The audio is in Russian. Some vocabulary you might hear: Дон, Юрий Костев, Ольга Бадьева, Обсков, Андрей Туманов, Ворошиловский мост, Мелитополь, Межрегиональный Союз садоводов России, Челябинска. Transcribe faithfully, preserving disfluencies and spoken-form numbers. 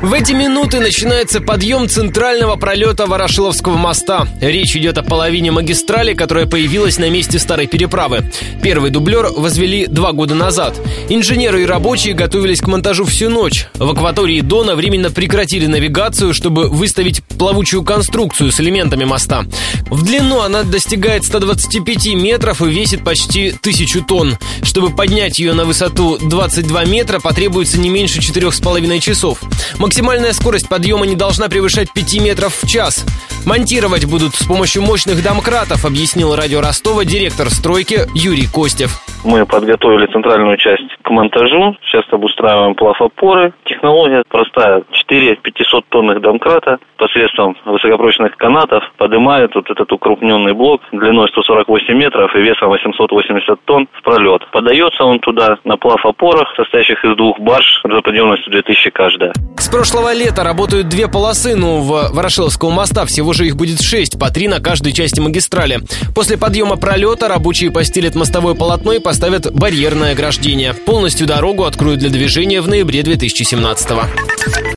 В эти минуты начинается подъем центрального пролета Ворошиловского моста. Речь идет о половине магистрали, которая появилась на месте старой переправы. Первый дублер возвели два года назад. Инженеры и рабочие готовились к монтажу всю ночь. В акватории Дона временно прекратили навигацию, чтобы выставить плавучую конструкцию с элементами моста. В длину она достигает ста двадцати пяти метров и весит почти тысячу тонн. Чтобы поднять ее на высоту двадцать два метра, потребуется не меньше четырёх с половиной часов. Максимальная скорость подъема не должна превышать пяти метров в час. Монтировать будут с помощью мощных домкратов, объяснил радио Ростова директор стройки Юрий Костев. Мы подготовили центральную часть к монтажу. Сейчас обустраиваем плавопоры. Технология простая. четыре пятисоттонных домкрата посредством высокопрочных канатов поднимают вот этот укрупненный блок длиной сто сорок восемь метров и весом восемьсот восемьдесят тонн в пролет. Подается он туда на плавопорах, состоящих из двух барж за подъемностью две тысячи каждая. С прошлого лета работают две полосы нового Ворошиловского моста. Всего же их будет шесть, по три на каждой части магистрали. После подъема пролета рабочие постелят мостовое полотно и поставят барьерное ограждение. Полностью дорогу откроют для движения в ноябре две тысячи семнадцатого.